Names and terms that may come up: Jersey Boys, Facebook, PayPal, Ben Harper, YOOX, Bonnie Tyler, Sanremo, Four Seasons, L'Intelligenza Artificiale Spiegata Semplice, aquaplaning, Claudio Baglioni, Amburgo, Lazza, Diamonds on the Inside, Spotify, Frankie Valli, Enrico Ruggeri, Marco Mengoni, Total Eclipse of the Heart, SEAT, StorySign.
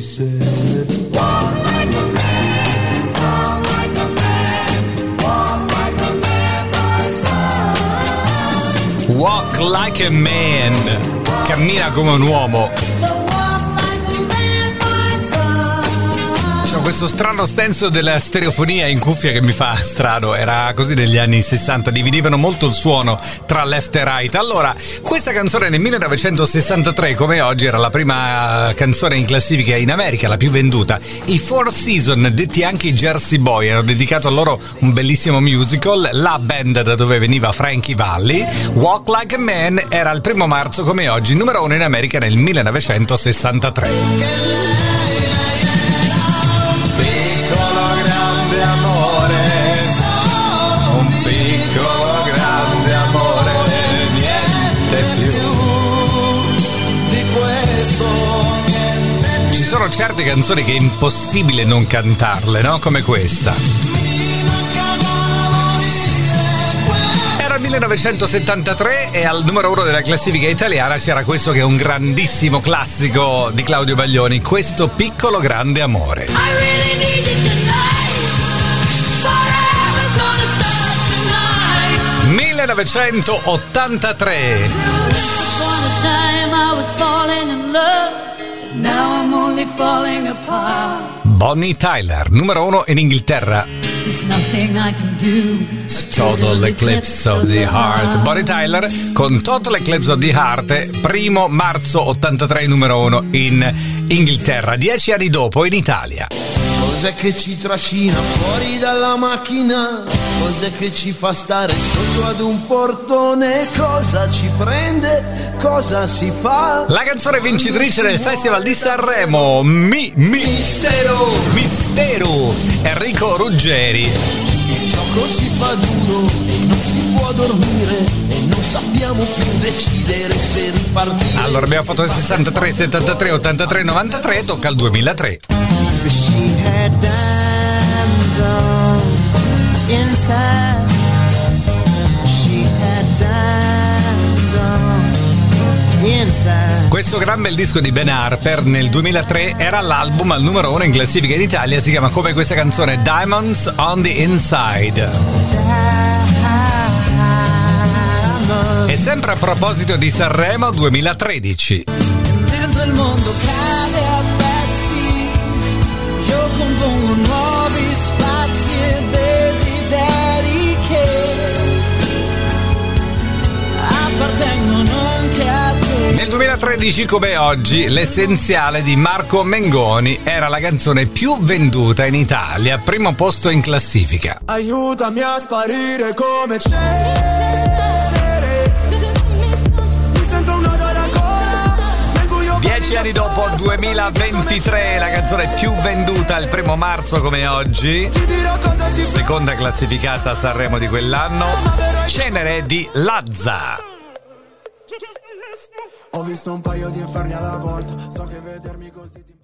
said, walk like a man, fall like a man, walk like a man, my son. Walk like a man, cammina come un uomo. C'ho questo strano senso della stereofonia in cuffia che mi fa strano. Era così negli anni 60, dividevano molto il suono tra left e right. Allora, questa canzone nel 1963, come oggi, era la prima canzone in classifica in America, la più venduta. I Four Seasons, detti anche i Jersey Boys, hanno dedicato a loro un bellissimo musical. La band da dove veniva Frankie Valli. Walk Like a Man era il 1 marzo, come oggi, numero 1 in America nel 1963. Ci sono certe canzoni che è impossibile non cantarle, no? Come questa. Era il 1973 e al numero 1 della classifica italiana c'era questo che è un grandissimo classico di Claudio Baglioni, Questo piccolo grande amore. I really need you tonight. 1983. Bonnie Tyler, numero 1 in Inghilterra. Total Eclipse of the Heart. Bonnie Tyler con Total Eclipse of the Heart, 1 marzo 83, numero 1 in Inghilterra. 10 anni dopo in Italia. Cos'è che ci trascina fuori dalla macchina? Cos'è che ci fa stare sotto ad un portone? Cosa ci prende? Cosa si fa? La canzone vincitrice del Festival di Sanremo, Mistero, Enrico Ruggeri. Il gioco si fa duro e non si può dormire. Non sappiamo più decidere se ripartire. Allora abbiamo fatto il 63, 73, 83, 93, tocca al 2003. She had diamonds on the inside. She had diamonds on the inside. Questo gran bel disco di Ben Harper nel 2003 era l'album al numero 1 in classifica in Italia. Si chiama come questa canzone, Diamonds on the Inside. E sempre a proposito di Sanremo, 2013. Dentro il mondo cade a pezzi, io compongo nuovi spazi e desideri che appartengono anche a te. Nel 2013, come oggi, L'essenziale di Marco Mengoni era la canzone più venduta in Italia, 1° posto in classifica. Aiutami a sparire come c'è. 10 anni dopo, 2023, la canzone più venduta il 1° marzo come oggi, 2ª classificata a Sanremo di quell'anno, Cenere di Lazza. Ho visto un paio di inferni alla volta, so che vedermi così